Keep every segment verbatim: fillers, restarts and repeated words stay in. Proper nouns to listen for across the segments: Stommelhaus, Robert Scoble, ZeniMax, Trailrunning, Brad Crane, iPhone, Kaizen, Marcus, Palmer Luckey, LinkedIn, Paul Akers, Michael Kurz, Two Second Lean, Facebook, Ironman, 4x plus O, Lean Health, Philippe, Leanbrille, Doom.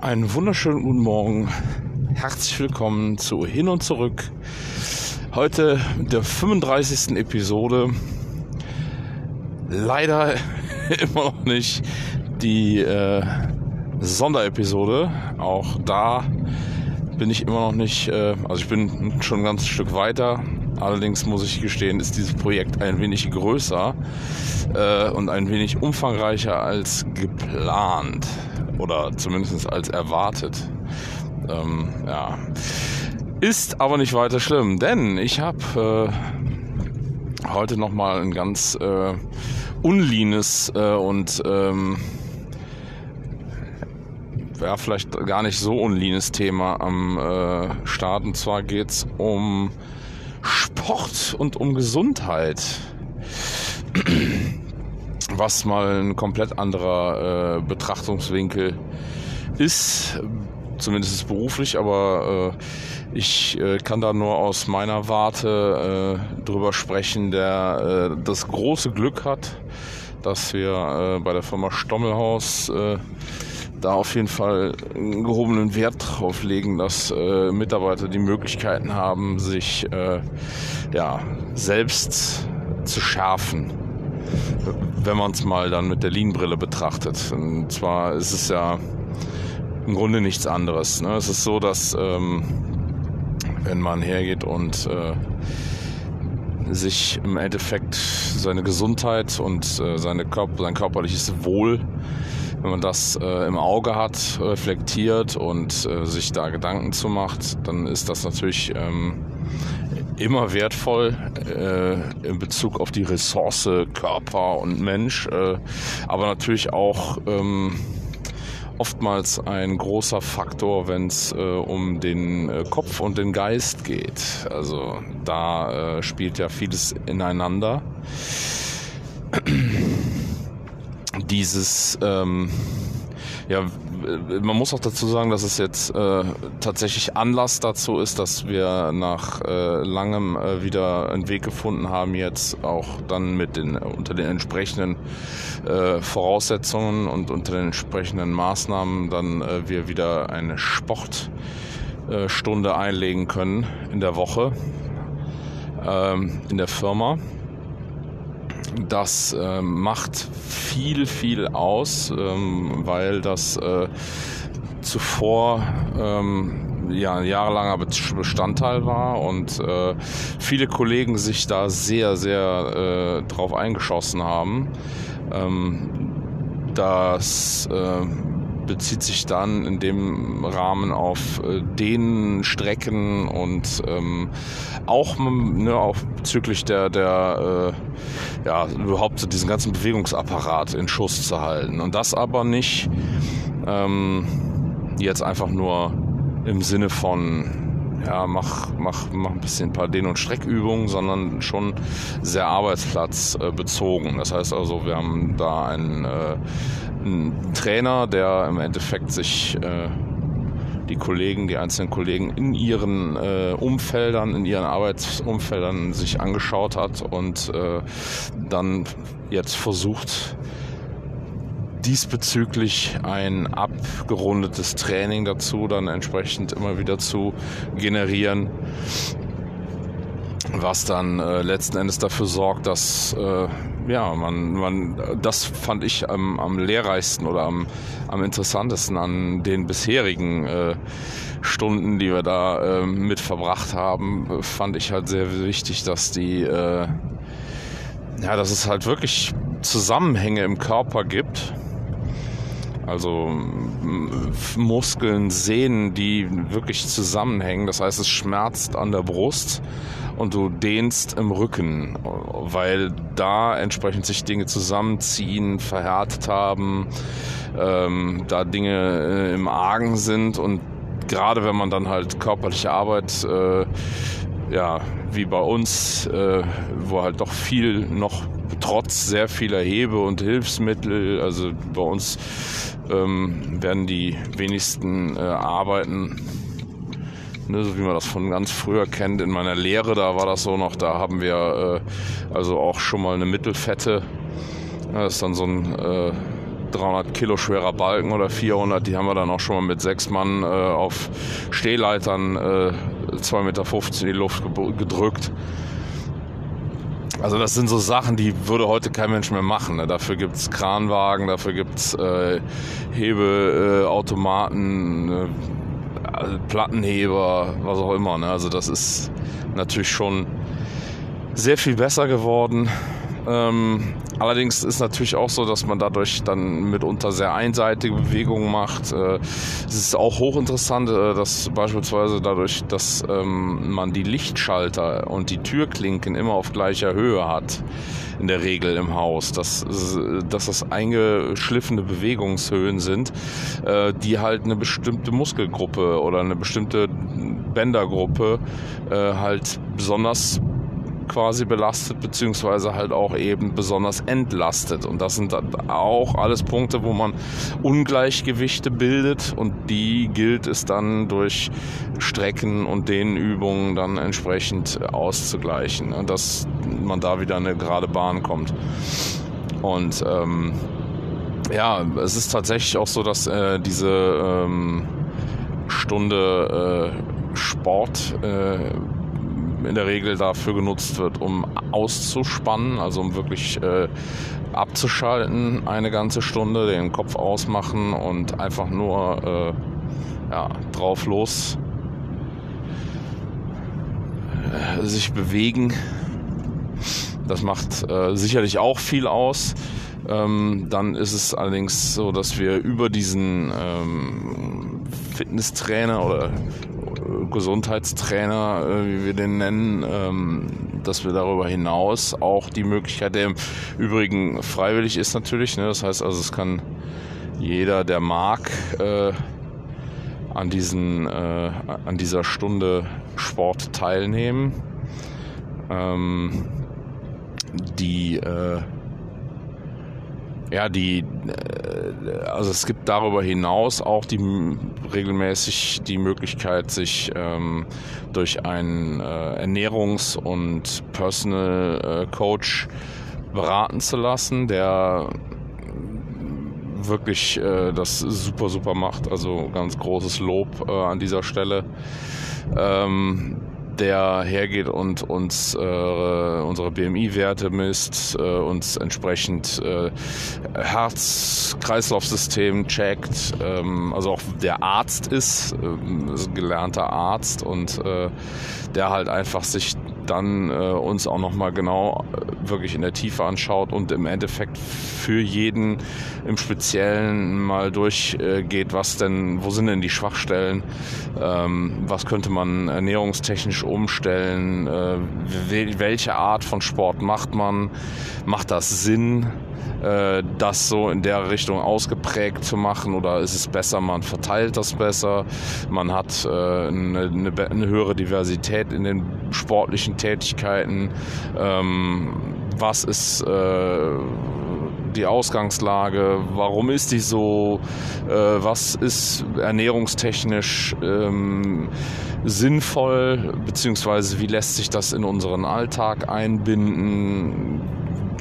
Einen wunderschönen guten Morgen, herzlich willkommen zu Hin und Zurück. Heute mit der fünfunddreißigsten Episode. Leider immer noch nicht die äh, Sonderepisode, auch da bin ich immer noch nicht, also ich bin schon ein ganzes Stück weiter, allerdings muss ich gestehen, ist dieses Projekt ein wenig größer und ein wenig umfangreicher als geplant oder zumindest als erwartet. Ähm, ja. Ist aber nicht weiter schlimm, denn ich habe äh, heute nochmal ein ganz äh, unleanes äh, und ähm, ja, vielleicht gar nicht so unleanes Thema am äh, Start. Und zwar geht es um Sport und um Gesundheit. Was mal ein komplett anderer äh, Betrachtungswinkel ist, zumindest beruflich, aber äh, ich äh, kann da nur aus meiner Warte äh, drüber sprechen, der äh, das große Glück hat, dass wir äh, bei der Firma Stommelhaus äh, da auf jeden Fall einen gehobenen Wert drauf legen, dass äh, Mitarbeiter die Möglichkeiten haben, sich äh, ja, selbst zu schärfen, wenn man es mal dann mit der Leanbrille betrachtet. Und zwar ist es ja im Grunde nichts anderes, ne? Es ist so, dass ähm, wenn man hergeht und äh, sich im Endeffekt seine Gesundheit und äh, seine Körper, sein körperliches Wohl, wenn man das äh, im Auge hat, reflektiert und äh, sich da Gedanken zu macht, dann ist das natürlich ähm, immer wertvoll äh, in Bezug auf die Ressource Körper und Mensch, äh, aber natürlich auch ähm, oftmals ein großer Faktor, wenn es äh, um den äh, Kopf und den Geist geht. Also da äh, spielt ja vieles ineinander. Dieses, ähm, ja, man muss auch dazu sagen, dass es jetzt äh, tatsächlich Anlass dazu ist, dass wir nach äh, langem äh, wieder einen Weg gefunden haben, jetzt auch dann mit den unter den entsprechenden äh, Voraussetzungen und unter den entsprechenden Maßnahmen dann äh, wir wieder eine Sportstunde äh, einlegen können in der Woche ähm, in der Firma. Das äh, macht viel, viel aus, ähm, weil das äh, zuvor ähm, ja, ein jahrelanger Bestandteil war und äh, viele Kollegen sich da sehr, sehr äh, drauf eingeschossen haben. Ähm, das äh, bezieht sich dann in dem Rahmen auf äh, Dehnen, Strecken und ähm, auch, ne, auch bezüglich der, der äh, ja, überhaupt diesen ganzen Bewegungsapparat in Schuss zu halten. Und das aber nicht ähm, jetzt einfach nur im Sinne von ja, mach, mach, mach ein bisschen ein paar Dehn- und Streckübungen, sondern schon sehr arbeitsplatzbezogen. Das heißt also, wir haben da einen, äh, einen Trainer, der im Endeffekt sich äh, die Kollegen, die einzelnen Kollegen in ihren äh, Umfeldern, in ihren Arbeitsumfeldern sich angeschaut hat und äh, dann jetzt versucht, diesbezüglich ein abgerundetes Training dazu dann entsprechend immer wieder zu generieren, was dann äh, letzten Endes dafür sorgt, dass äh, ja man man das fand ich am, am lehrreichsten oder am am interessantesten an den bisherigen äh, Stunden, die wir da äh, mit verbracht haben, fand ich halt sehr wichtig, dass die äh, ja dass es halt wirklich Zusammenhänge im Körper gibt. Also Muskeln, Sehnen, die wirklich zusammenhängen. Das heißt, es schmerzt an der Brust und du dehnst im Rücken, weil da entsprechend sich Dinge zusammenziehen, verhärtet haben, ähm, da Dinge äh, im Argen sind. Und gerade wenn man dann halt körperliche Arbeit äh, ja, wie bei uns, äh, wo halt doch viel noch trotz sehr vieler Hebe- und Hilfsmittel, also bei uns ähm, werden die wenigsten äh, Arbeiten ne, so wie man das von ganz früher kennt. In meiner Lehre, da war das so noch, da haben wir äh, also auch schon mal eine mittelfette, das ist dann so ein äh, dreihundert Kilo schwerer Balken oder vierhundert, die haben wir dann auch schon mal mit sechs Mann äh, auf Stehleitern äh, zwei Komma fünfzig Meter in die Luft gedrückt. Also das sind so Sachen, die würde heute kein Mensch mehr machen. Ne? Dafür gibt es Kranwagen, dafür gibt es äh, Hebeautomaten, äh, äh, Plattenheber, was auch immer. Ne? Also das ist natürlich schon sehr viel besser geworden. Ähm, allerdings ist natürlich auch so, dass man dadurch dann mitunter sehr einseitige Bewegungen macht. Äh, es ist auch hochinteressant, äh, dass beispielsweise dadurch, dass ähm, man die Lichtschalter und die Türklinken immer auf gleicher Höhe hat, in der Regel im Haus, dass, dass das eingeschliffene Bewegungshöhen sind, äh, die halt eine bestimmte Muskelgruppe oder eine bestimmte Bändergruppe äh, halt besonders quasi belastet, beziehungsweise halt auch eben besonders entlastet. Und das sind dann auch alles Punkte, wo man Ungleichgewichte bildet, und die gilt es dann durch Strecken und Dehnübungen dann entsprechend auszugleichen, dass man da wieder eine gerade Bahn kommt. Und ähm, ja, es ist tatsächlich auch so, dass äh, diese ähm, Stunde äh, Sport äh, in der Regel dafür genutzt wird, um auszuspannen, also um wirklich äh, abzuschalten, eine ganze Stunde, den Kopf ausmachen und einfach nur äh, ja, drauf los äh, sich bewegen. Das macht äh, sicherlich auch viel aus. Ähm, dann ist es allerdings so, dass wir über diesen ähm, Fitnesstrainer oder Gesundheitstrainer, wie wir den nennen, dass wir darüber hinaus auch die Möglichkeit, der im Übrigen freiwillig ist natürlich, das heißt also, es kann jeder, der mag, an diesen, an dieser Stunde Sport teilnehmen. Die Ja, die, also es gibt darüber hinaus auch die regelmäßig die Möglichkeit, sich ähm, durch einen äh, Ernährungs- und Personal äh, Coach beraten zu lassen, der wirklich äh, das super, super macht. Also ganz großes Lob äh, an dieser Stelle. Ähm, der hergeht und uns äh, unsere B M I-Werte misst, äh, uns entsprechend äh, Herz-Kreislauf-System checkt, ähm, also auch der Arzt ist, äh, ist ein gelernter Arzt, und äh, der halt einfach sich dann äh, uns auch nochmal genau äh, wirklich in der Tiefe anschaut und im Endeffekt für jeden im Speziellen mal durchgeht, äh, was denn, wo sind denn die Schwachstellen, ähm, was könnte man ernährungstechnisch umstellen, äh, wel- welche Art von Sport macht man, macht das Sinn, äh, das so in der Richtung ausgeprägt zu machen, oder ist es besser, man verteilt das besser, man hat äh, eine, eine, eine höhere Diversität in den sportlichen Tätigkeiten, ähm, was ist äh, die Ausgangslage, warum ist die so, äh, was ist ernährungstechnisch ähm, sinnvoll, beziehungsweise wie lässt sich das in unseren Alltag einbinden,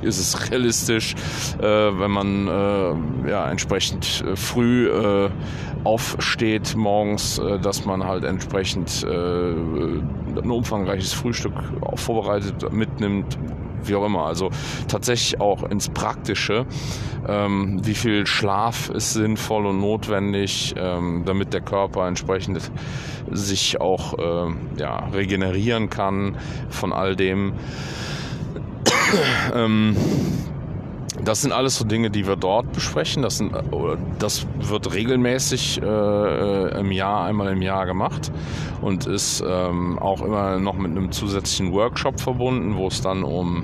ist es realistisch, äh, wenn man äh, ja, entsprechend früh äh, aufsteht morgens, äh, dass man halt entsprechend äh, ein umfangreiches Frühstück auch vorbereitet, mitnimmt, wie auch immer. Also tatsächlich auch ins Praktische. Ähm, wie viel Schlaf ist sinnvoll und notwendig, ähm, damit der Körper entsprechend sich auch äh, ja, regenerieren kann von all dem. ähm, Das sind alles so Dinge, die wir dort besprechen. Das, sind, das wird regelmäßig äh, im Jahr, einmal im Jahr gemacht und ist ähm, auch immer noch mit einem zusätzlichen Workshop verbunden, wo es dann um,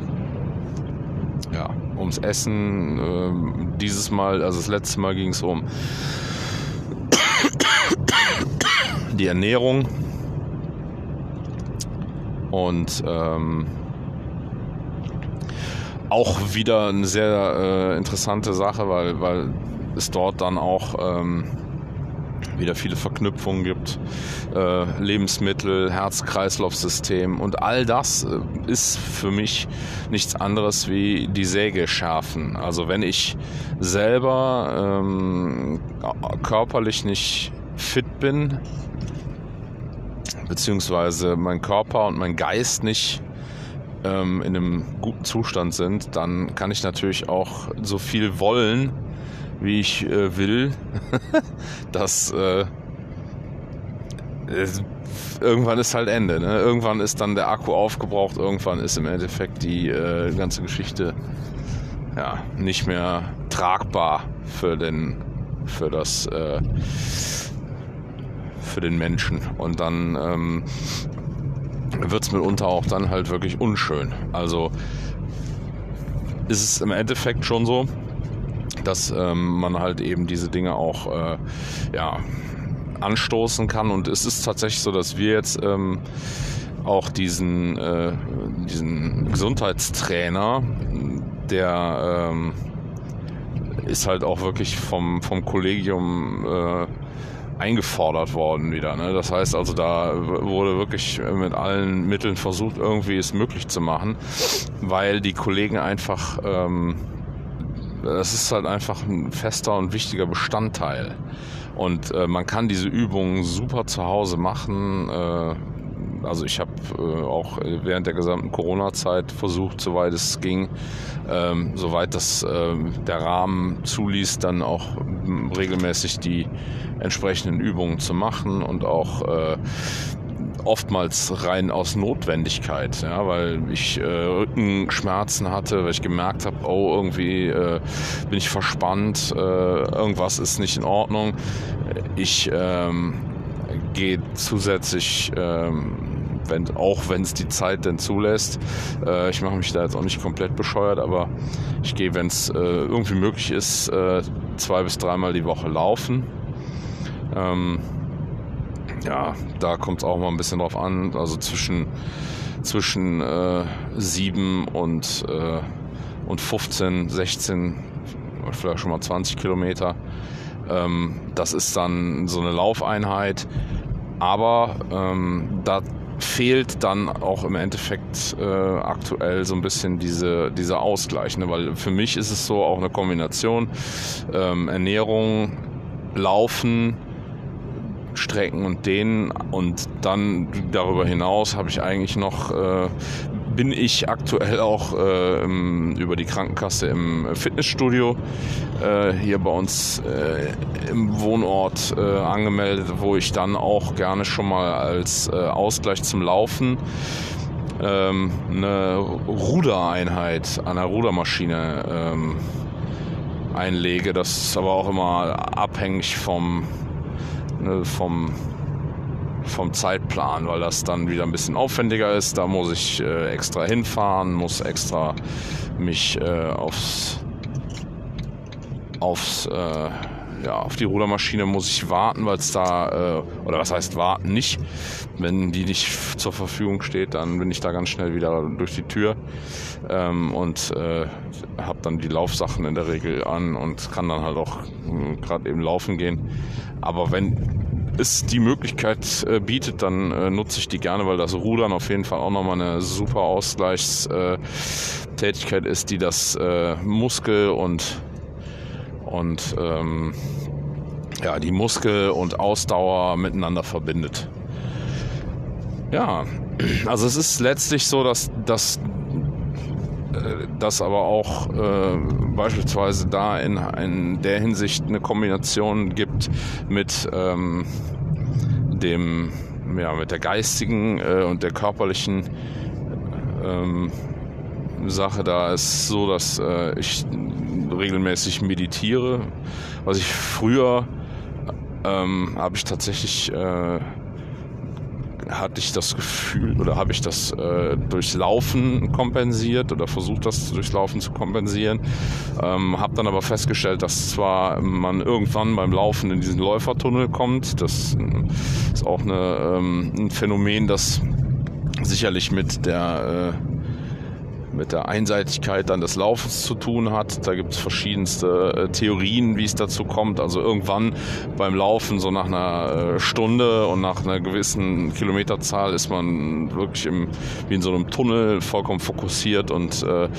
ja, ums Essen, äh, dieses Mal, also das letzte Mal ging es um die Ernährung und ähm, auch wieder eine sehr äh, interessante Sache, weil, weil es dort dann auch ähm, wieder viele Verknüpfungen gibt, äh, Lebensmittel, Herz-Kreislauf-System und all das äh, ist für mich nichts anderes wie die Säge schärfen. Also wenn ich selber ähm, körperlich nicht fit bin, beziehungsweise mein Körper und mein Geist nicht ähm, in einem guten Zustand sind, dann kann ich natürlich auch so viel wollen, wie ich äh, will, dass äh, irgendwann ist halt Ende. Ne? Irgendwann ist dann der Akku aufgebraucht, irgendwann ist im Endeffekt die äh, ganze Geschichte ja, nicht mehr tragbar für den, für das, äh, für den Menschen. Und dann ähm, wird es mitunter auch dann halt wirklich unschön. Also ist es im Endeffekt schon so, dass ähm, man halt eben diese Dinge auch äh, ja, anstoßen kann. Und es ist tatsächlich so, dass wir jetzt ähm, auch diesen, äh, diesen Gesundheitstrainer, der ähm, ist halt auch wirklich vom, vom Kollegium äh, eingefordert worden wieder. Ne? Das heißt also, da wurde wirklich mit allen Mitteln versucht, irgendwie es möglich zu machen, weil die Kollegen einfach... Ähm, Das ist halt einfach ein fester und wichtiger Bestandteil. Und äh, man kann diese Übungen super zu Hause machen. Äh, also ich habe äh, auch während der gesamten Corona-Zeit versucht, soweit es ging, ähm, soweit das äh, der Rahmen zuließ, dann auch äh, regelmäßig die entsprechenden Übungen zu machen und auch äh, oftmals rein aus Notwendigkeit, ja, weil ich äh, Rückenschmerzen hatte, weil ich gemerkt habe, oh, irgendwie äh, bin ich verspannt, äh, irgendwas ist nicht in Ordnung. Ich ähm, gehe zusätzlich, ähm, wenn, auch wenn es die Zeit denn zulässt, äh, ich mache mich da jetzt auch nicht komplett bescheuert, aber ich gehe, wenn es äh, irgendwie möglich ist, äh, zwei bis dreimal die Woche laufen. Ähm, Ja, da kommt es auch mal ein bisschen drauf an. Also zwischen, zwischen äh, sieben und, äh, und fünfzehn, sechzehn, vielleicht schon mal zwanzig Kilometer. Ähm, das ist dann so eine Laufeinheit. Aber ähm, da fehlt dann auch im Endeffekt äh, aktuell so ein bisschen diese, dieser Ausgleich. Ne? Weil für mich ist es so auch eine Kombination ähm, Ernährung, Laufen, Strecken und dehnen, und dann darüber hinaus habe ich eigentlich noch äh, bin ich aktuell auch äh, im, über die Krankenkasse im Fitnessstudio äh, hier bei uns äh, im Wohnort äh, angemeldet, wo ich dann auch gerne schon mal als äh, Ausgleich zum Laufen ähm, eine Rudereinheit an der Rudermaschine ähm, einlege. Das ist aber auch immer abhängig vom Vom, vom Zeitplan, weil das dann wieder ein bisschen aufwendiger ist. Da muss ich äh, extra hinfahren, muss extra mich äh, aufs, aufs, äh, ja, auf die Rudermaschine muss ich warten, weil es da, äh, oder was heißt warten, nicht. Wenn die nicht zur Verfügung steht, dann bin ich da ganz schnell wieder durch die Tür ähm, und äh, habe dann die Laufsachen in der Regel an und kann dann halt auch äh, gerade eben laufen gehen. Aber wenn es die Möglichkeit äh, bietet, dann äh, nutze ich die gerne, weil das Rudern auf jeden Fall auch nochmal eine super Ausgleichstätigkeit ist, die das äh, Muskel und, und ähm, ja, die Muskel und Ausdauer miteinander verbindet. Ja, also es ist letztlich so, dass das dass aber auch äh, beispielsweise da in, in der Hinsicht eine Kombination gibt mit ähm, dem ja mit der geistigen äh, und der körperlichen ähm, Sache. Da ist so, dass äh, ich regelmäßig meditiere. Was ich früher ähm, habe ich tatsächlich äh, hatte ich das Gefühl oder habe ich das äh, durchs Laufen kompensiert oder versucht, das durchs Laufen zu kompensieren. Ähm, habe dann aber festgestellt, dass zwar man irgendwann beim Laufen in diesen Läufertunnel kommt. Das ist auch eine, ähm, ein Phänomen, das sicherlich mit der äh, mit der Einseitigkeit dann des Laufens zu tun hat. Da gibt es verschiedenste Theorien, wie es dazu kommt. Also irgendwann beim Laufen, so nach einer Stunde und nach einer gewissen Kilometerzahl, ist man wirklich im, wie in so einem Tunnel vollkommen fokussiert und äh,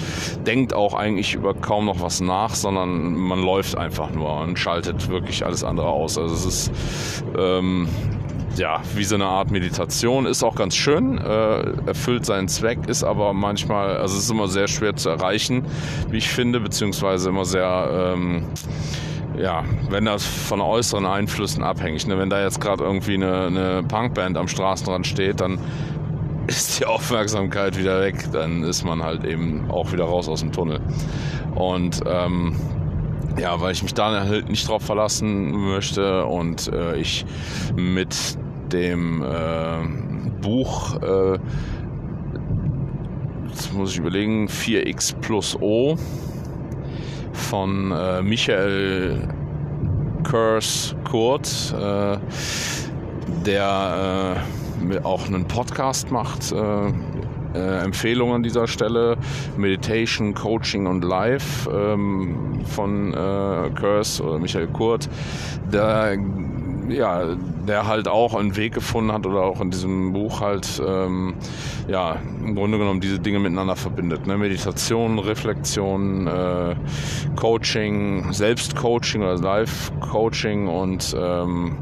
denkt auch eigentlich über kaum noch was nach, sondern man läuft einfach nur und schaltet wirklich alles andere aus. Also es ist ähm, ja, wie so eine Art Meditation, ist auch ganz schön, äh, erfüllt seinen Zweck, ist aber manchmal, also es ist immer sehr schwer zu erreichen, wie ich finde, beziehungsweise immer sehr, ähm, ja, wenn das von äußeren Einflüssen abhängig, ne? Wenn da jetzt gerade irgendwie eine, eine Punkband am Straßenrand steht, dann ist die Aufmerksamkeit wieder weg, dann ist man halt eben auch wieder raus aus dem Tunnel. Und ähm, ja, weil ich mich da halt nicht drauf verlassen möchte und äh, ich mit dem äh, Buch, äh, jetzt muss ich überlegen, vier x plus O von äh, Michael Kurz, Kurz äh, der äh, auch einen Podcast macht, äh, Äh, Empfehlung an dieser Stelle, Meditation, Coaching und Life ähm, von äh, Kurz oder Michael Kurz, der, ja, der halt auch einen Weg gefunden hat oder auch in diesem Buch halt ähm, ja, im Grunde genommen diese Dinge miteinander verbindet. Ne? Meditation, Reflexion, äh, Coaching, Selbstcoaching oder Life-Coaching und ähm,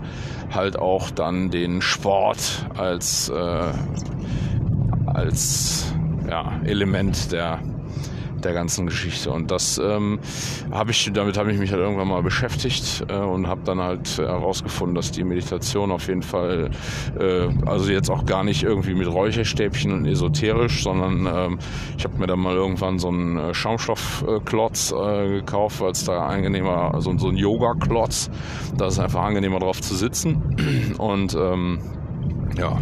halt auch dann den Sport als äh, als ja, Element der, der ganzen Geschichte. Und das ähm, habe ich, damit habe ich mich halt irgendwann mal beschäftigt äh, und habe dann halt herausgefunden, dass die Meditation auf jeden Fall, äh, also jetzt auch gar nicht irgendwie mit Räucherstäbchen und esoterisch, sondern ähm, ich habe mir dann mal irgendwann so einen Schaumstoffklotz äh, gekauft, weil es da angenehmer, also so ein Yoga-Klotz, da ist einfach angenehmer drauf zu sitzen. Und ähm, ja,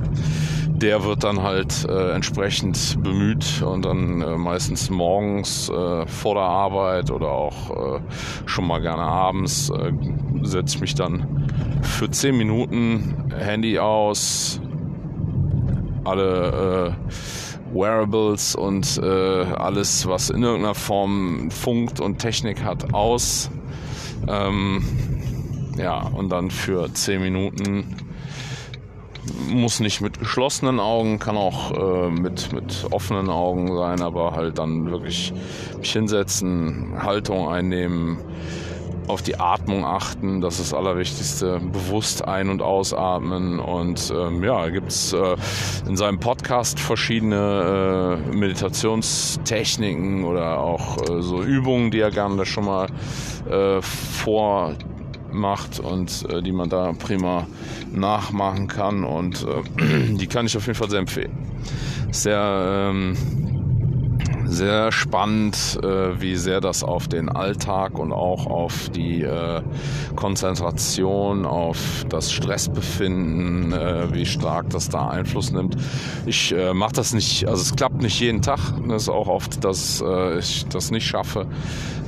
der wird dann halt äh, entsprechend bemüht und dann äh, meistens morgens äh, vor der Arbeit oder auch äh, schon mal gerne abends äh, setze ich mich dann für zehn Minuten, Handy aus, alle äh, Wearables und äh, alles, was in irgendeiner Form Funk und Technik hat, aus. Ähm, ja, und dann für zehn Minuten. Muss nicht mit geschlossenen Augen, kann auch äh, mit, mit offenen Augen sein, aber halt dann wirklich mich hinsetzen, Haltung einnehmen, auf die Atmung achten, das ist das Allerwichtigste, bewusst ein- und ausatmen. Und ähm, ja, gibt es äh, in seinem Podcast verschiedene äh, Meditationstechniken oder auch äh, so Übungen, die er gerne schon mal äh, vor macht und äh, die man da prima nachmachen kann, und äh, die kann ich auf jeden Fall sehr empfehlen. Sehr, ähm, sehr spannend, äh, wie sehr das auf den Alltag und auch auf die äh, Konzentration, auf das Stressbefinden, äh, wie stark das da Einfluss nimmt. Ich äh, mache das nicht, also es klappt nicht jeden Tag, das ist auch oft, dass äh, ich das nicht schaffe.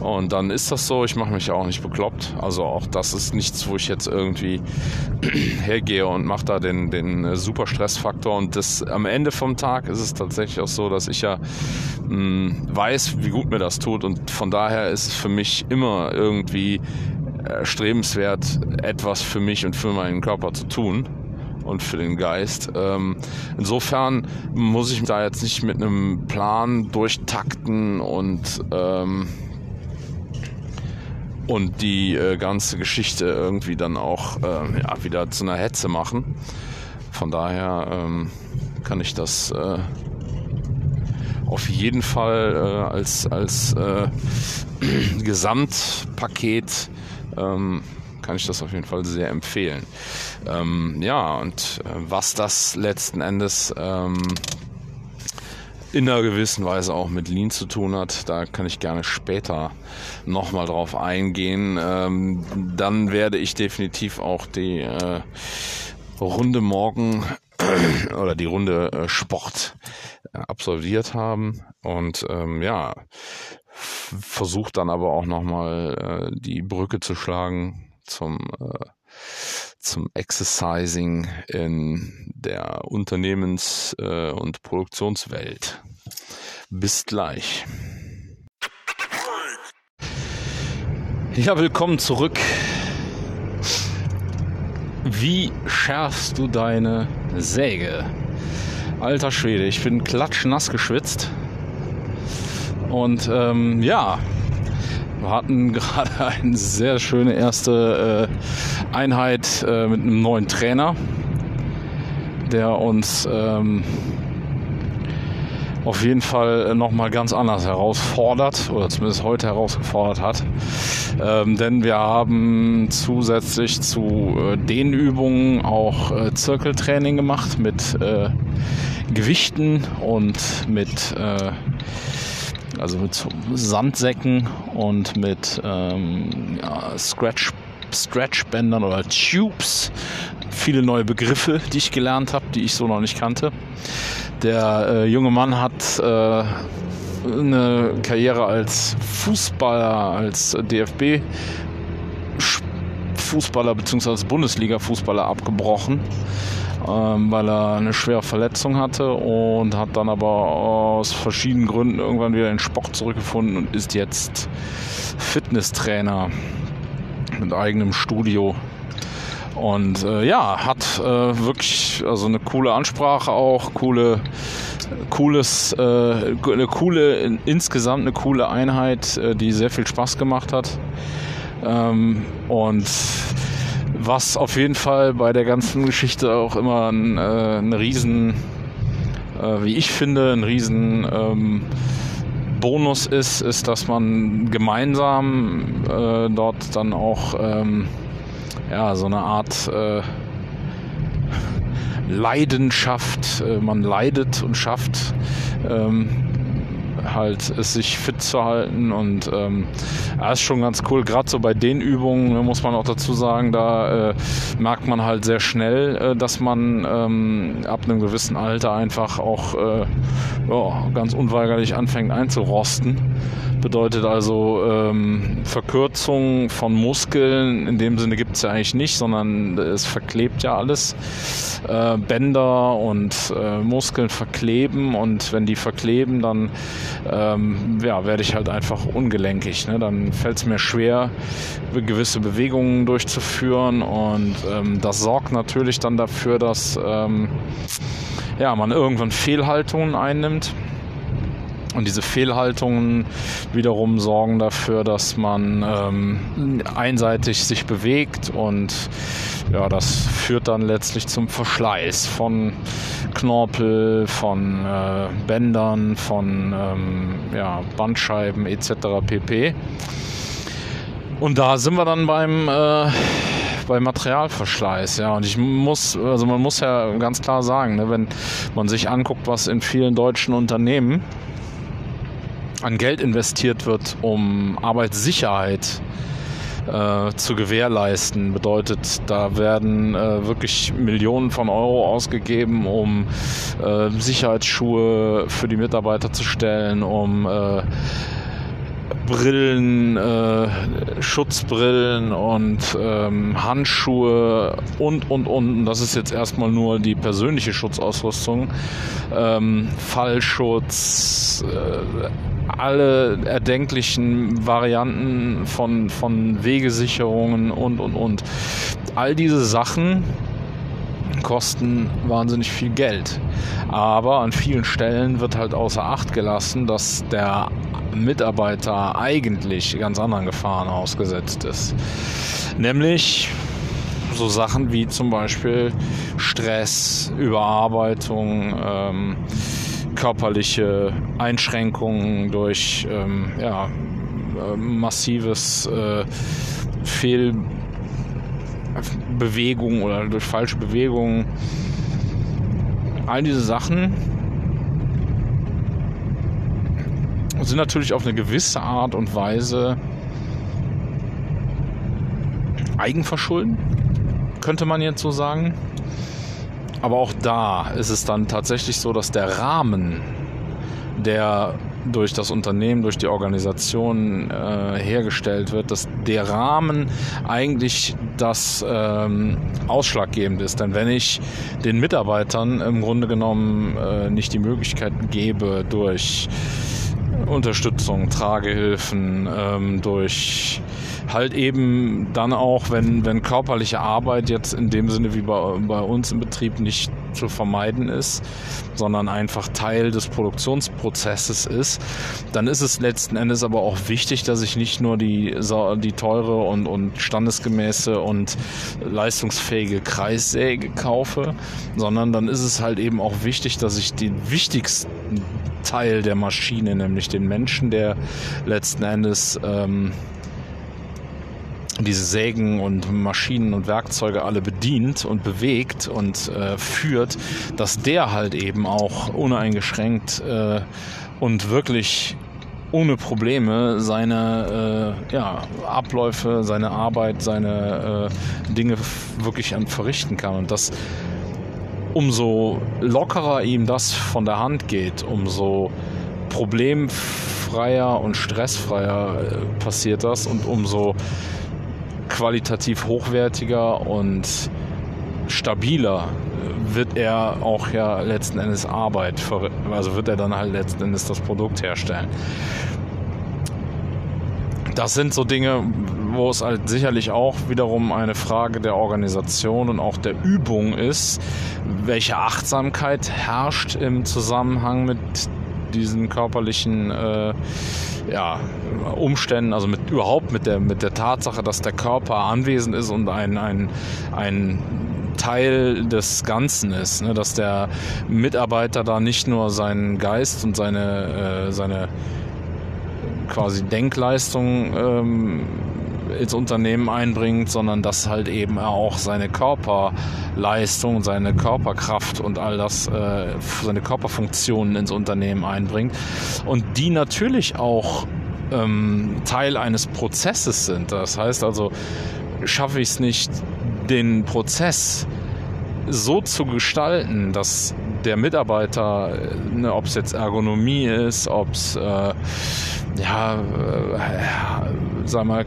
Und dann ist das so, ich mache mich auch nicht bekloppt. Also auch das ist nichts, wo ich jetzt irgendwie hergehe und mache da den, den super Stressfaktor. Und das, am Ende vom Tag ist es tatsächlich auch so, dass ich ja mh, weiß, wie gut mir das tut. Und von daher ist es für mich immer irgendwie erstrebenswert, etwas für mich und für meinen Körper zu tun. Und für den Geist. Insofern muss ich da jetzt nicht mit einem Plan durchtakten und ähm, und die äh, ganze Geschichte irgendwie dann auch äh, ja, wieder zu einer Hetze machen. Von daher ähm, kann ich das äh, auf jeden Fall äh, als, als äh, Gesamtpaket ähm, kann ich das auf jeden Fall sehr empfehlen. Ähm, ja, und äh, was das letzten Endes ähm, in einer gewissen Weise auch mit Lean zu tun hat, da kann ich gerne später nochmal drauf eingehen. Ähm, dann werde ich definitiv auch die äh, Runde morgen oder die Runde äh, Sport äh, absolviert haben und ähm, ja, f- versucht dann aber auch nochmal äh, die Brücke zu schlagen zum äh, zum Exercising in der Unternehmens- und Produktionswelt. Bis gleich. Ja, willkommen zurück. Wie schärfst du deine Säge? Alter Schwede, ich bin klatschnass geschwitzt. Und ähm, ja, wir hatten gerade eine sehr schöne erste äh, Einheit äh, mit einem neuen Trainer, der uns ähm, auf jeden Fall nochmal ganz anders herausfordert oder zumindest heute herausgefordert hat. Ähm, denn wir haben zusätzlich zu äh, den Übungen auch äh, Zirkeltraining gemacht mit äh, Gewichten und mit äh, also mit Sandsäcken und mit ähm, ja, Scratch, Stretchbändern oder Tubes. Viele neue Begriffe, die ich gelernt habe, die ich so noch nicht kannte. Der äh, junge Mann hat äh, eine Karriere als Fußballer, als D F B-Fußballer bzw. Bundesliga-Fußballer abgebrochen, ähm, weil er eine schwere Verletzung hatte, und hat dann aber aus verschiedenen Gründen irgendwann wieder in den Sport zurückgefunden und ist jetzt Fitnesstrainer mit eigenem Studio. Und äh, ja, hat äh, wirklich also eine coole Ansprache auch, coole, cooles, äh, eine coole, insgesamt eine coole Einheit, äh, die sehr viel Spaß gemacht hat. Ähm, und was auf jeden Fall bei der ganzen Geschichte auch immer ein, äh, ein riesen, äh, wie ich finde, ein riesen ähm, Bonus ist, ist, dass man gemeinsam äh, dort dann auch ähm, ja, so eine Art äh, Leidenschaft, äh, man leidet und schafft ähm, halt es sich fit zu halten, und ähm, ja, ist schon ganz cool, gerade so bei den Übungen muss man auch dazu sagen, da äh, merkt man halt sehr schnell, äh, dass man ähm, ab einem gewissen Alter einfach auch äh, ja, ganz unweigerlich anfängt einzurosten. Bedeutet also ähm, Verkürzung von Muskeln, in dem Sinne gibt es ja eigentlich nicht, sondern es verklebt ja alles. Äh, Bänder und äh, Muskeln verkleben, und wenn die verkleben, dann ähm, ja, werde ich halt einfach ungelenkig. Ne? Dann fällt es mir schwer, gewisse Bewegungen durchzuführen, und ähm, das sorgt natürlich dann dafür, dass ähm, ja, man irgendwann Fehlhaltungen einnimmt. Und diese Fehlhaltungen wiederum sorgen dafür, dass man ähm, einseitig sich bewegt, und ja, das führt dann letztlich zum Verschleiß von Knorpel, von äh, Bändern, von ähm, ja, Bandscheiben et cetera pp. Und da sind wir dann beim äh, bei Materialverschleiß, ja, und ich muss, also man muss ja ganz klar sagen, ne, wenn man sich anguckt, was in vielen deutschen Unternehmen an Geld investiert wird, um Arbeitssicherheit äh, zu gewährleisten. Bedeutet, da werden äh, wirklich Millionen von Euro ausgegeben, um äh, Sicherheitsschuhe für die Mitarbeiter zu stellen, um äh, Brillen, äh, Schutzbrillen und ähm, Handschuhe und, und, und. Das ist jetzt erstmal nur die persönliche Schutzausrüstung. Ähm, Fallschutz, äh, alle erdenklichen Varianten von, von Wegesicherungen und, und, und. All diese Sachen kosten wahnsinnig viel Geld. Aber an vielen Stellen wird halt außer Acht gelassen, dass der Mitarbeiter eigentlich ganz anderen Gefahren ausgesetzt ist. Nämlich so Sachen wie zum Beispiel Stress, Überarbeitung, ähm, körperliche Einschränkungen durch ähm, ja, massives äh, Fehlbewegung oder durch falsche Bewegungen. All diese Sachen sind natürlich auf eine gewisse Art und Weise Eigenverschulden, könnte man jetzt so sagen. Aber auch da ist es dann tatsächlich so, dass der Rahmen, der durch das Unternehmen, durch die Organisation äh, hergestellt wird, dass der Rahmen eigentlich das ähm, ausschlaggebend ist. Denn wenn ich den Mitarbeitern im Grunde genommen äh, nicht die Möglichkeit gebe, durch Unterstützung, Tragehilfen, ähm, durch halt eben dann auch, wenn, wenn körperliche Arbeit jetzt in dem Sinne wie bei, bei uns im Betrieb nicht zu vermeiden ist, sondern einfach Teil des Produktionsprozesses ist, dann ist es letzten Endes aber auch wichtig, dass ich nicht nur die, die teure und, und standesgemäße und leistungsfähige Kreissäge kaufe, sondern dann ist es halt eben auch wichtig, dass ich den wichtigsten Teil der Maschine, nämlich den Menschen, der letzten Endes ähm, diese Sägen und Maschinen und Werkzeuge alle bedient und bewegt und äh, führt, dass der halt eben auch uneingeschränkt äh, und wirklich ohne Probleme seine äh, ja, Abläufe, seine Arbeit, seine äh, Dinge wirklich verrichten kann. Und das, umso lockerer ihm das von der Hand geht, umso problemfreier und stressfreier äh, passiert das und umso qualitativ hochwertiger und stabiler wird er auch ja letzten Endes Arbeit, also wird er dann halt letzten Endes das Produkt herstellen. Das sind so Dinge, wo es halt sicherlich auch wiederum eine Frage der Organisation und auch der Übung ist, welche Achtsamkeit herrscht im Zusammenhang mit diesen körperlichen äh, ja, Umständen, also mit, überhaupt mit der, mit der Tatsache, dass der Körper anwesend ist und ein, ein, ein Teil des Ganzen ist, ne? Dass der Mitarbeiter da nicht nur seinen Geist und seine, äh, seine quasi Denkleistung ähm, ins Unternehmen einbringt, sondern dass halt eben auch seine Körperleistung, seine Körperkraft und all das, äh, seine Körperfunktionen ins Unternehmen einbringt und die natürlich auch ähm, Teil eines Prozesses sind. Das heißt also, schaffe ich es nicht, den Prozess so zu gestalten, dass der Mitarbeiter, ne, ob es jetzt Ergonomie ist, ob es äh, ja, äh, sag mal,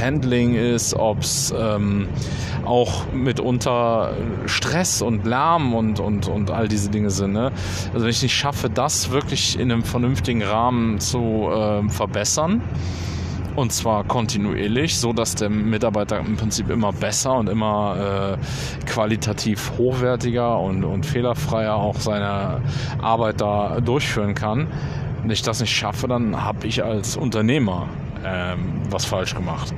Handling ist, ob es ähm, auch mitunter Stress und Lärm und, und, und all diese Dinge sind. Ne? Also wenn ich nicht schaffe, das wirklich in einem vernünftigen Rahmen zu äh, verbessern, und zwar kontinuierlich, so dass der Mitarbeiter im Prinzip immer besser und immer äh, qualitativ hochwertiger und, und fehlerfreier auch seine Arbeit da durchführen kann. Wenn ich das nicht schaffe, dann habe ich als Unternehmer was falsch gemacht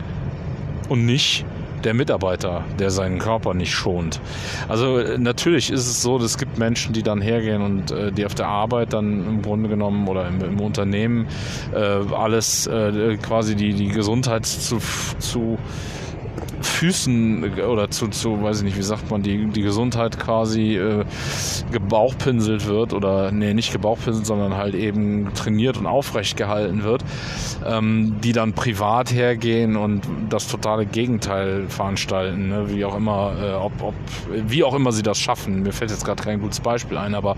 und nicht der Mitarbeiter, der seinen Körper nicht schont. Also natürlich ist es so, es gibt Menschen, die dann hergehen und äh, die auf der Arbeit dann im Grunde genommen oder im, im Unternehmen äh, alles äh, quasi die, die Gesundheit zu, zu Füßen oder zu, zu, weiß ich nicht, wie sagt man, die, die Gesundheit quasi äh, gebauchpinselt wird oder, nee, nicht gebauchpinselt, sondern halt eben trainiert und aufrecht gehalten wird, ähm, die dann privat hergehen und das totale Gegenteil veranstalten, ne? Wie auch immer, äh, ob, ob, wie auch immer sie das schaffen. Mir fällt jetzt gerade kein gutes Beispiel ein, aber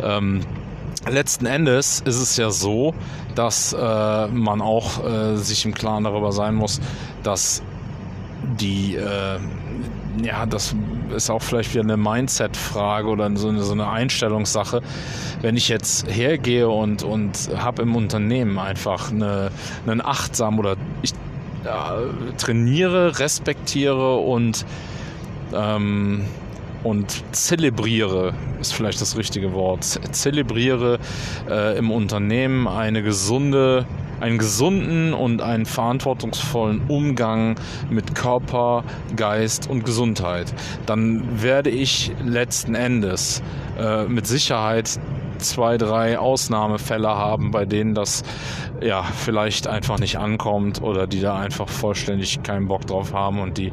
ähm, letzten Endes ist es ja so, dass äh, man auch äh, sich im Klaren darüber sein muss, dass die, äh, ja, das ist auch vielleicht wieder eine Mindset-Frage oder so eine, so eine Einstellungssache. Wenn ich jetzt hergehe und, und habe im Unternehmen einfach eine, einen achtsamen oder ich äh, trainiere, respektiere und, ähm, und zelebriere, ist vielleicht das richtige Wort, zelebriere äh, im Unternehmen eine gesunde einen gesunden und einen verantwortungsvollen Umgang mit Körper, Geist und Gesundheit, dann werde ich letzten Endes äh, mit Sicherheit zwei, drei Ausnahmefälle haben, bei denen das ja vielleicht einfach nicht ankommt oder die da einfach vollständig keinen Bock drauf haben und die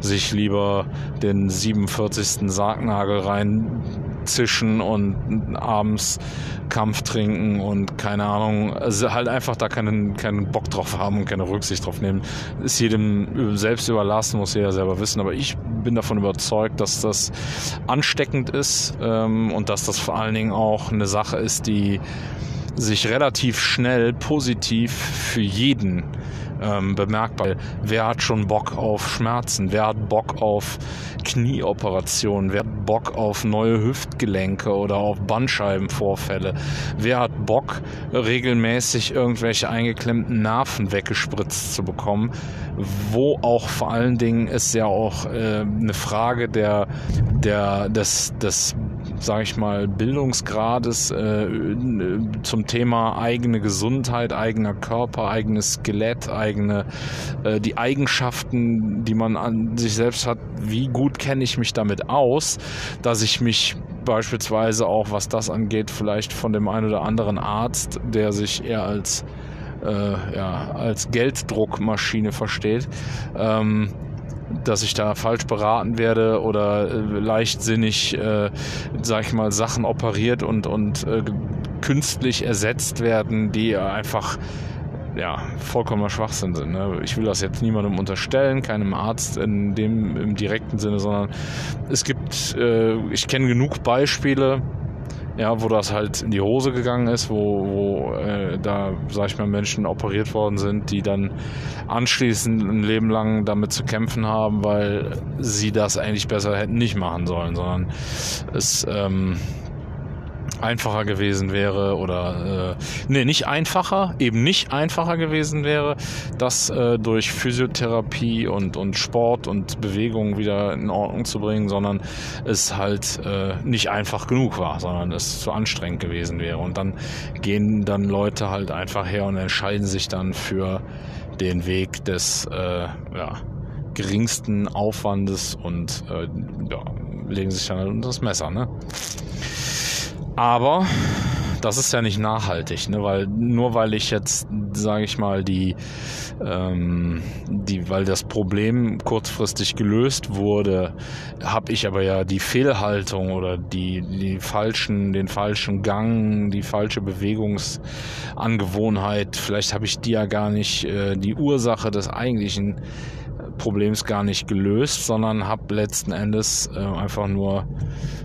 sich lieber den siebenundvierzigsten Sargnagel rein zischen und abends Kampf trinken und keine Ahnung, also halt einfach da keinen, keinen Bock drauf haben und keine Rücksicht drauf nehmen. Ist jedem selbst überlassen, muss jeder selber wissen, aber ich bin davon überzeugt, dass das ansteckend ist ähm, und dass das vor allen Dingen auch eine Sache ist, die sich relativ schnell positiv für jeden ähm, bemerkbar. Wer hat schon Bock auf Schmerzen? Wer hat Bock auf Knieoperationen? Wer hat Bock auf neue Hüftgelenke oder auf Bandscheibenvorfälle? Wer hat Bock, regelmäßig irgendwelche eingeklemmten Nerven weggespritzt zu bekommen? Wo auch vor allen Dingen ist ja auch äh, eine Frage der, der, des, des sage ich mal, Bildungsgrades äh, zum Thema eigene Gesundheit, eigener Körper, eigenes Skelett, eigene äh, die Eigenschaften, die man an sich selbst hat, wie gut kenne ich mich damit aus, dass ich mich beispielsweise auch, was das angeht, vielleicht von dem einen oder anderen Arzt, der sich eher als, äh, ja, als Gelddruckmaschine versteht, ähm, dass ich da falsch beraten werde oder leichtsinnig, äh, sag ich mal, Sachen operiert und, und äh, künstlich ersetzt werden, die einfach ja, vollkommener Schwachsinn sind. Ne? Ich will das jetzt niemandem unterstellen, keinem Arzt in dem, im direkten Sinne, sondern es gibt, äh, ich kenne genug Beispiele, ja, wo das halt in die Hose gegangen ist, wo, wo äh, da, sag ich mal, Menschen operiert worden sind, die dann anschließend ein Leben lang damit zu kämpfen haben, weil sie das eigentlich besser hätten nicht machen sollen, sondern es ähm, einfacher gewesen wäre oder äh, nee, nicht einfacher, eben nicht einfacher gewesen wäre, das äh, durch Physiotherapie und, und Sport und Bewegung wieder in Ordnung zu bringen, sondern es halt äh, nicht einfach genug war, sondern es zu anstrengend gewesen wäre. Und dann gehen dann Leute halt einfach her und entscheiden sich dann für den Weg des äh, ja, geringsten Aufwandes und äh, ja, legen sich dann halt unter das Messer, ne? Aber das ist ja nicht nachhaltig, ne? Weil nur weil ich jetzt, sage ich mal, die, ähm, die, weil das Problem kurzfristig gelöst wurde, habe ich aber ja die Fehlhaltung oder die, die falschen, den falschen Gang, die falsche Bewegungsangewohnheit. Vielleicht habe ich die ja gar nicht, äh, die Ursache des eigentlichen Problems gar nicht gelöst, sondern habe letzten Endes äh, einfach nur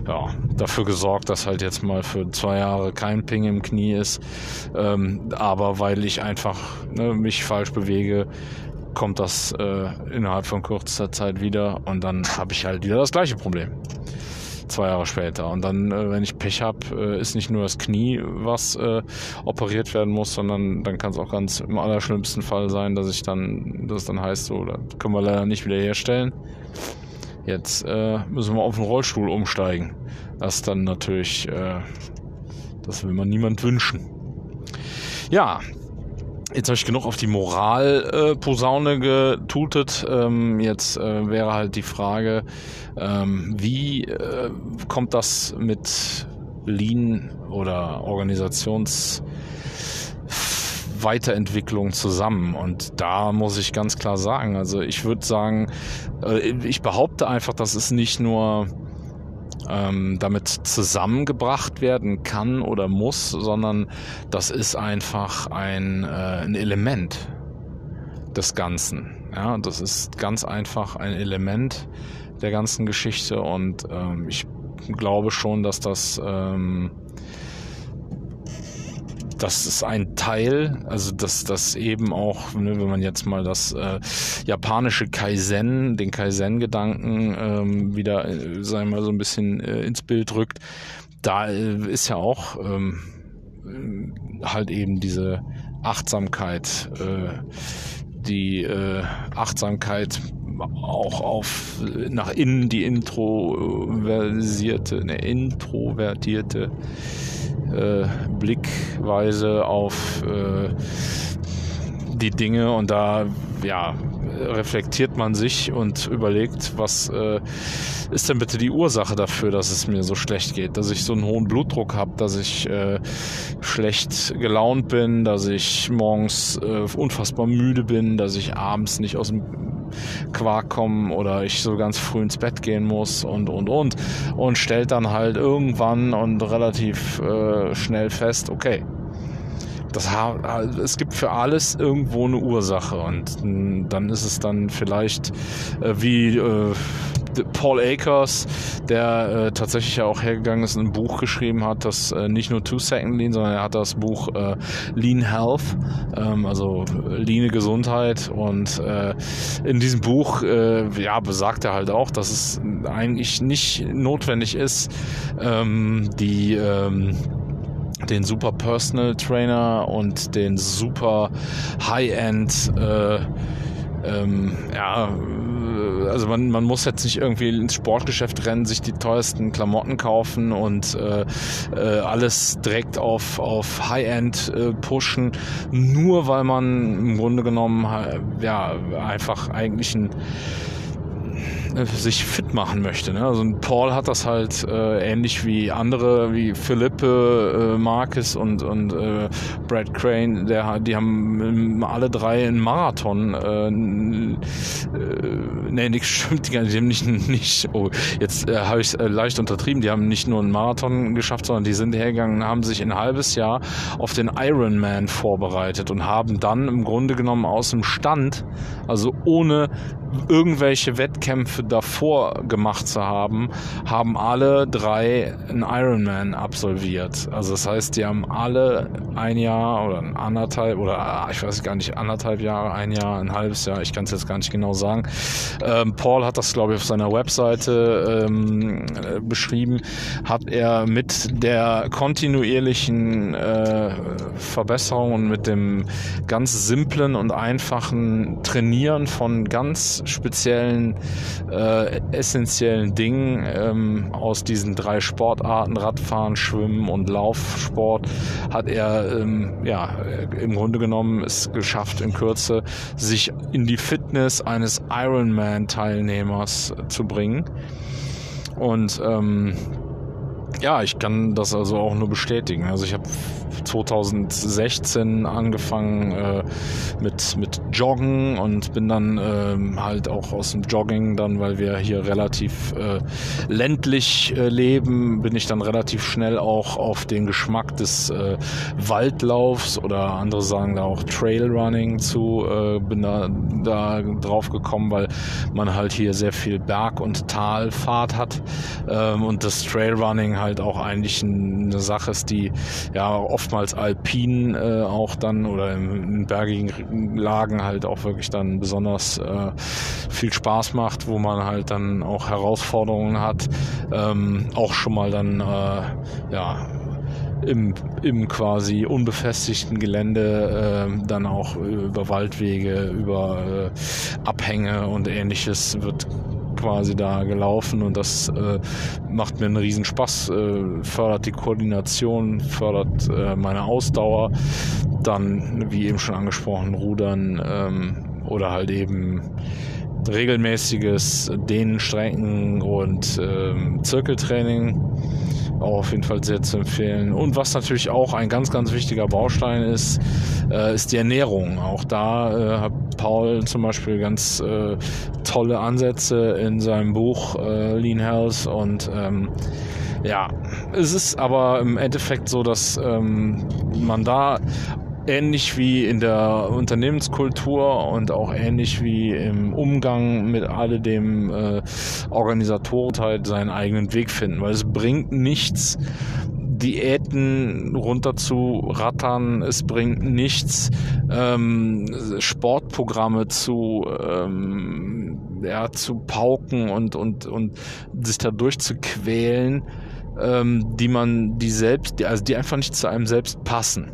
ja, dafür gesorgt, dass halt jetzt mal für zwei Jahre kein Ping im Knie ist. Ähm, aber weil ich einfach ne, mich falsch bewege, kommt das äh, innerhalb von kurzer Zeit wieder und dann habe ich halt wieder das gleiche Problem. Zwei Jahre später. Und dann, äh, wenn ich Pech habe, äh, ist nicht nur das Knie, was äh, operiert werden muss, sondern dann kann es auch ganz im allerschlimmsten Fall sein, dass ich dann, dass dann heißt, so, das können wir leider nicht wieder herstellen. Jetzt äh, müssen wir auf den Rollstuhl umsteigen. Das dann natürlich, äh, das will man niemand wünschen. Ja. Jetzt habe ich genug auf die Moral-Posaune äh, getutet. Ähm, jetzt äh, wäre halt die Frage, ähm, wie äh, kommt das mit Lean oder Organisationsweiterentwicklung zusammen? Und da muss ich ganz klar sagen, also ich würde sagen, äh, ich behaupte einfach, dass es nicht nur ähm, damit zusammengebracht werden kann oder muss, sondern das ist einfach ein, äh, ein Element des Ganzen. Ja, das ist ganz einfach ein Element der ganzen Geschichte und ähm, ich glaube schon, dass das ähm, das ist ein Teil, also dass das eben auch, ne, wenn man jetzt mal das äh, japanische Kaizen, den Kaizen-Gedanken ähm, wieder, äh, sagen wir mal, so ein bisschen äh, ins Bild rückt, da äh, ist ja auch ähm, halt eben diese Achtsamkeit, äh, die äh, Achtsamkeit auch auf nach innen die introversierte, eine introvertierte Äh, Blickweise auf äh, die Dinge und da ja, reflektiert man sich und überlegt, was äh, ist denn bitte die Ursache dafür, dass es mir so schlecht geht, dass ich so einen hohen Blutdruck habe, dass ich äh, schlecht gelaunt bin, dass ich morgens äh, unfassbar müde bin, dass ich abends nicht aus dem Quark kommen oder ich so ganz früh ins Bett gehen muss und und und und stellt dann halt irgendwann und relativ äh, schnell fest, okay, das ha- es gibt für alles irgendwo eine Ursache und n- dann ist es dann vielleicht äh, wie äh, Paul Akers, der äh, tatsächlich ja auch hergegangen ist und ein Buch geschrieben hat, das äh, nicht nur Two Second Lean, sondern er hat das Buch äh, Lean Health, ähm, also Leane Gesundheit, und äh, in diesem Buch äh, ja, besagt er halt auch, dass es eigentlich nicht notwendig ist, ähm, die ähm, den super Personal Trainer und den super High-End äh, ähm, ja, also man, man muss jetzt nicht irgendwie ins Sportgeschäft rennen, sich die teuersten Klamotten kaufen und äh, äh, alles direkt auf, auf High-End äh, pushen, nur weil man im Grunde genommen ja einfach eigentlich ein sich fit machen möchte. Ne? Also Paul hat das halt äh, ähnlich wie andere, wie Philippe, äh, Marcus und, und äh, Brad Crane, der, die haben alle drei einen Marathon. Äh, äh, nee, nicht, stimmt, die haben nicht, nicht oh, jetzt äh, habe ich es äh, leicht untertrieben, die haben nicht nur einen Marathon geschafft, sondern die sind hergegangen und haben sich ein halbes Jahr auf den Ironman vorbereitet und haben dann im Grunde genommen aus dem Stand, also ohne irgendwelche Wettkämpfe davor gemacht zu haben, haben alle drei einen Ironman absolviert. Also das heißt, die haben alle ein Jahr oder ein anderthalb oder ich weiß gar nicht, anderthalb Jahre, ein Jahr, ein halbes Jahr, ich kann es jetzt gar nicht genau sagen. Ähm, Paul hat das, glaube ich, auf seiner Webseite ähm, beschrieben, hat er mit der kontinuierlichen äh, Verbesserung und mit dem ganz simplen und einfachen Trainieren von ganz speziellen Äh, essentiellen Dingen ähm, aus diesen drei Sportarten, Radfahren, Schwimmen und Laufsport, hat er ähm, ja, im Grunde genommen es geschafft, in Kürze sich in die Fitness eines Ironman-Teilnehmers zu bringen. Und ähm, ja, ich kann das also auch nur bestätigen. Also ich habe zwanzig sechzehn angefangen äh, mit, mit Joggen und bin dann ähm, halt auch aus dem Jogging dann, weil wir hier relativ äh, ländlich äh, leben, bin ich dann relativ schnell auch auf den Geschmack des äh, Waldlaufs oder andere sagen da auch Trailrunning zu, äh, bin da, da drauf gekommen, weil man halt hier sehr viel Berg- und Talfahrt hat ähm, und das Trailrunning halt auch eigentlich eine Sache ist, die ja oftmals als alpin äh, auch dann oder in bergigen Lagen halt auch wirklich dann besonders äh, viel Spaß macht, wo man halt dann auch Herausforderungen hat, ähm, auch schon mal dann äh, ja im, im quasi unbefestigten Gelände äh, dann auch über Waldwege, über äh, Abhänge und Ähnliches wird quasi da gelaufen und das äh, macht mir einen riesen Spaß, äh, fördert die Koordination, fördert äh, meine Ausdauer, dann, wie eben schon angesprochen, Rudern ähm, oder halt eben regelmäßiges Dehnenstrecken und ähm, Zirkeltraining, auch auf jeden Fall sehr zu empfehlen. Und was natürlich auch ein ganz, ganz wichtiger Baustein ist, äh, ist die Ernährung. Auch da äh, hat Paul zum Beispiel ganz äh, tolle Ansätze in seinem Buch äh, Lean Health und ähm, ja, es ist aber im Endeffekt so, dass ähm, man da ähnlich wie in der Unternehmenskultur und auch ähnlich wie im Umgang mit alledem äh, Organisatoren halt seinen eigenen Weg finden, weil es bringt nichts, Diäten runter zu rattern, es bringt nichts, ähm, Sportprogramme zu ähm, ja, zu pauken und und und sich dadurch zu quälen, ähm, die man die selbst, also die einfach nicht zu einem selbst passen.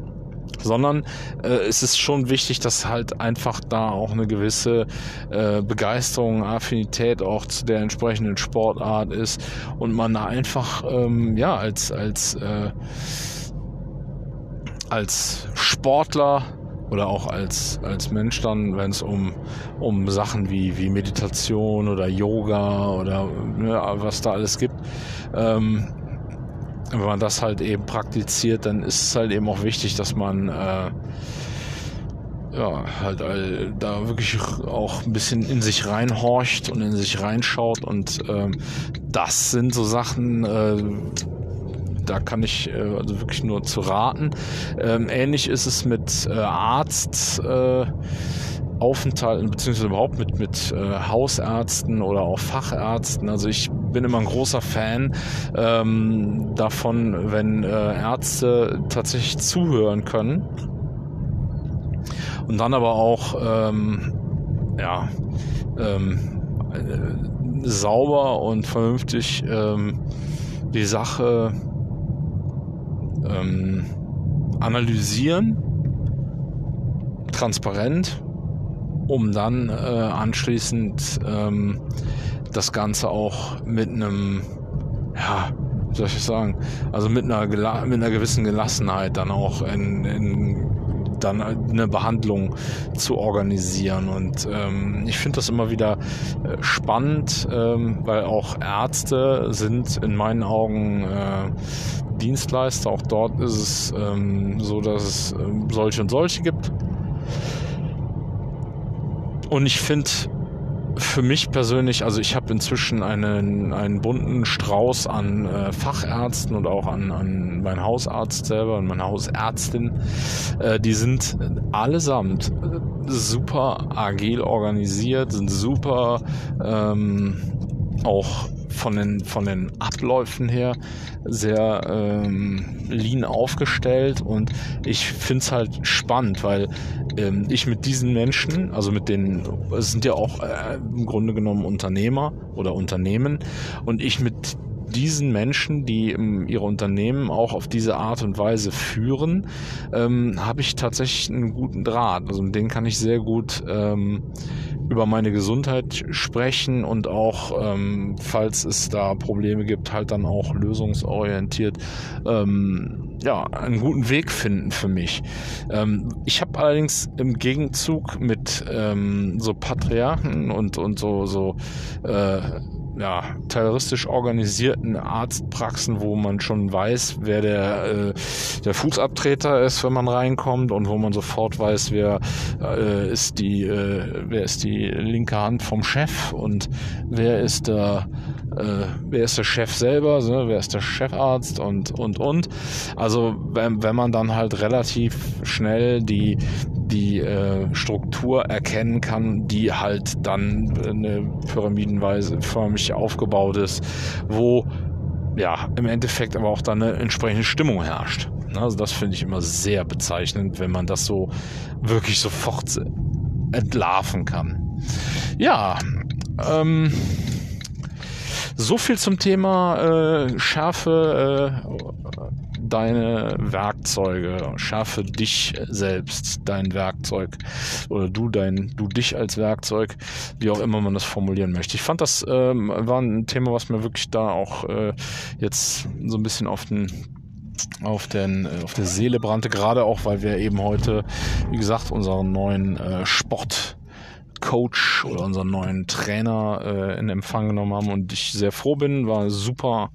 Sondern äh, es ist schon wichtig, dass halt einfach da auch eine gewisse äh, Begeisterung, Affinität auch zu der entsprechenden Sportart ist und man da einfach ähm, ja als als äh, als Sportler oder auch als als Mensch dann, wenn es um um Sachen wie wie Meditation oder Yoga oder ja, was da alles gibt. Ähm, Wenn man das halt eben praktiziert, dann ist es halt eben auch wichtig, dass man äh, ja, halt all, da wirklich auch ein bisschen in sich reinhorcht und in sich reinschaut. Und ähm, das sind so Sachen, äh, da kann ich äh, also wirklich nur zu raten. Ähm, ähnlich ist es mit äh, Arzt. Äh, Aufenthalten beziehungsweise überhaupt mit, mit äh, Hausärzten oder auch Fachärzten. Also ich bin immer ein großer Fan ähm, davon, wenn äh, Ärzte tatsächlich zuhören können und dann aber auch ähm, ja, ähm, äh, sauber und vernünftig ähm, die Sache ähm, analysieren, transparent, um dann äh, anschließend ähm, das Ganze auch mit einem, ja, wie soll ich sagen, also mit einer, mit einer gewissen Gelassenheit dann auch in, in dann eine Behandlung zu organisieren. Und ähm, ich finde das immer wieder spannend, ähm, weil auch Ärzte sind in meinen Augen äh, Dienstleister. Auch dort ist es ähm, so, dass es ähm, solche und solche gibt. Und ich finde für mich persönlich, also ich habe inzwischen einen, einen bunten Strauß an äh, Fachärzten und auch an, an meinen Hausarzt selber und meine Hausärztin. Äh, die sind allesamt super agil organisiert, sind super ähm, auch von den, von den Abläufen her sehr ähm, lean aufgestellt, und ich finde es halt spannend, weil ähm, ich mit diesen Menschen, also mit den, es sind ja auch äh, im Grunde genommen Unternehmer oder Unternehmen, und ich mit diesen Menschen, die ähm, ihre Unternehmen auch auf diese Art und Weise führen, ähm, habe ich tatsächlich einen guten Draht. Also mit denen kann ich sehr gut ähm, über meine Gesundheit sprechen und auch, ähm, falls es da Probleme gibt, halt dann auch lösungsorientiert ähm, ja, einen guten Weg finden für mich. Ähm, ich habe allerdings im Gegenzug mit ähm, so Patriarchen und, und so, so äh, ja, terroristisch organisierten Arztpraxen, wo man schon weiß, wer der, äh, der Fußabtreter ist, wenn man reinkommt, und wo man sofort weiß, wer, äh, ist die, äh, wer ist die linke Hand vom Chef und wer ist der, äh, wer ist der Chef selber, ne? Wer ist der Chefarzt und, und, und. Also wenn, wenn man dann halt relativ schnell die, die äh, Struktur erkennen kann, die halt dann eine pyramidenweise förmlich aufgebaut ist, wo ja im Endeffekt aber auch dann eine entsprechende Stimmung herrscht. Also das finde ich immer sehr bezeichnend, wenn man das so wirklich sofort entlarven kann. Ja, ähm, so viel zum Thema äh, Schärfe, äh, deine Werkzeuge. Schärfe dich selbst, dein Werkzeug, oder du dein, du dich als Werkzeug, wie auch immer man das formulieren möchte. Ich fand, das ähm, war ein Thema, was mir wirklich da auch äh, jetzt so ein bisschen auf den auf den auf der Seele brannte, gerade auch, weil wir eben heute, wie gesagt, unseren neuen äh, Sport Coach oder unseren neuen Trainer äh, in Empfang genommen haben, und ich sehr froh bin, war super.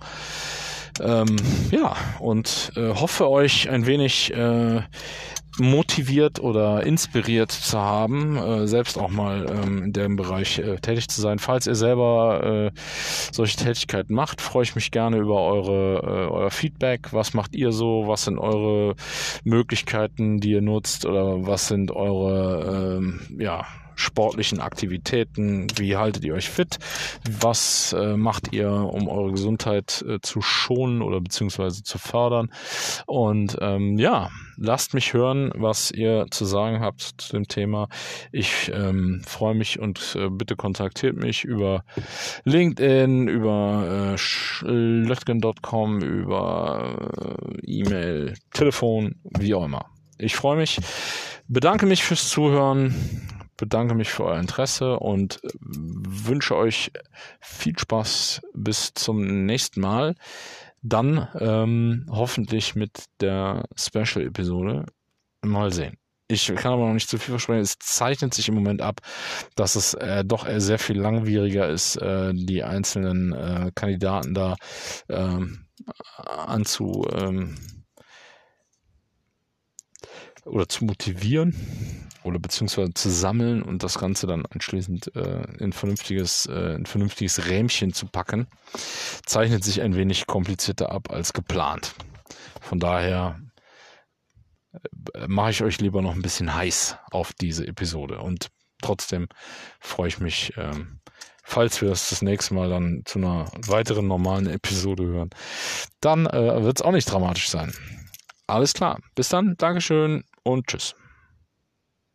Ähm, ja, und äh, hoffe, euch ein wenig äh, motiviert oder inspiriert zu haben, äh, selbst auch mal ähm, in dem Bereich äh, tätig zu sein. Falls ihr selber äh, solche Tätigkeiten macht, freue ich mich gerne über eure äh, euer Feedback. Was macht ihr so? Was sind eure Möglichkeiten, die ihr nutzt? Oder was sind eure äh, ja, sportlichen Aktivitäten? Wie haltet ihr euch fit? Was äh, macht ihr, um eure Gesundheit äh, zu schonen oder beziehungsweise zu fördern? Und ähm, ja, lasst mich hören, was ihr zu sagen habt zu dem Thema. Ich ähm, freue mich, und äh, bitte kontaktiert mich über LinkedIn, über äh, schlöftgen Punkt com, über äh, E-Mail, Telefon, wie auch immer. Ich freue mich, bedanke mich fürs Zuhören, bedanke mich für euer Interesse und wünsche euch viel Spaß bis zum nächsten Mal. Dann ähm, hoffentlich mit der Special-Episode. Mal sehen. Ich kann aber noch nicht zu viel versprechen. Es zeichnet sich im Moment ab, dass es äh, doch sehr viel langwieriger ist, äh, die einzelnen äh, Kandidaten da äh, anzu... Ähm, oder zu motivieren oder beziehungsweise zu sammeln und das Ganze dann anschließend äh, in vernünftiges, äh, in vernünftiges Rähmchen zu packen, zeichnet sich ein wenig komplizierter ab als geplant. Von daher mache ich euch lieber noch ein bisschen heiß auf diese Episode, und trotzdem freue ich mich, ähm, falls wir es das nächste Mal dann zu einer weiteren normalen Episode hören, dann äh, wird es auch nicht dramatisch sein. Alles klar, bis dann, Dankeschön und tschüss.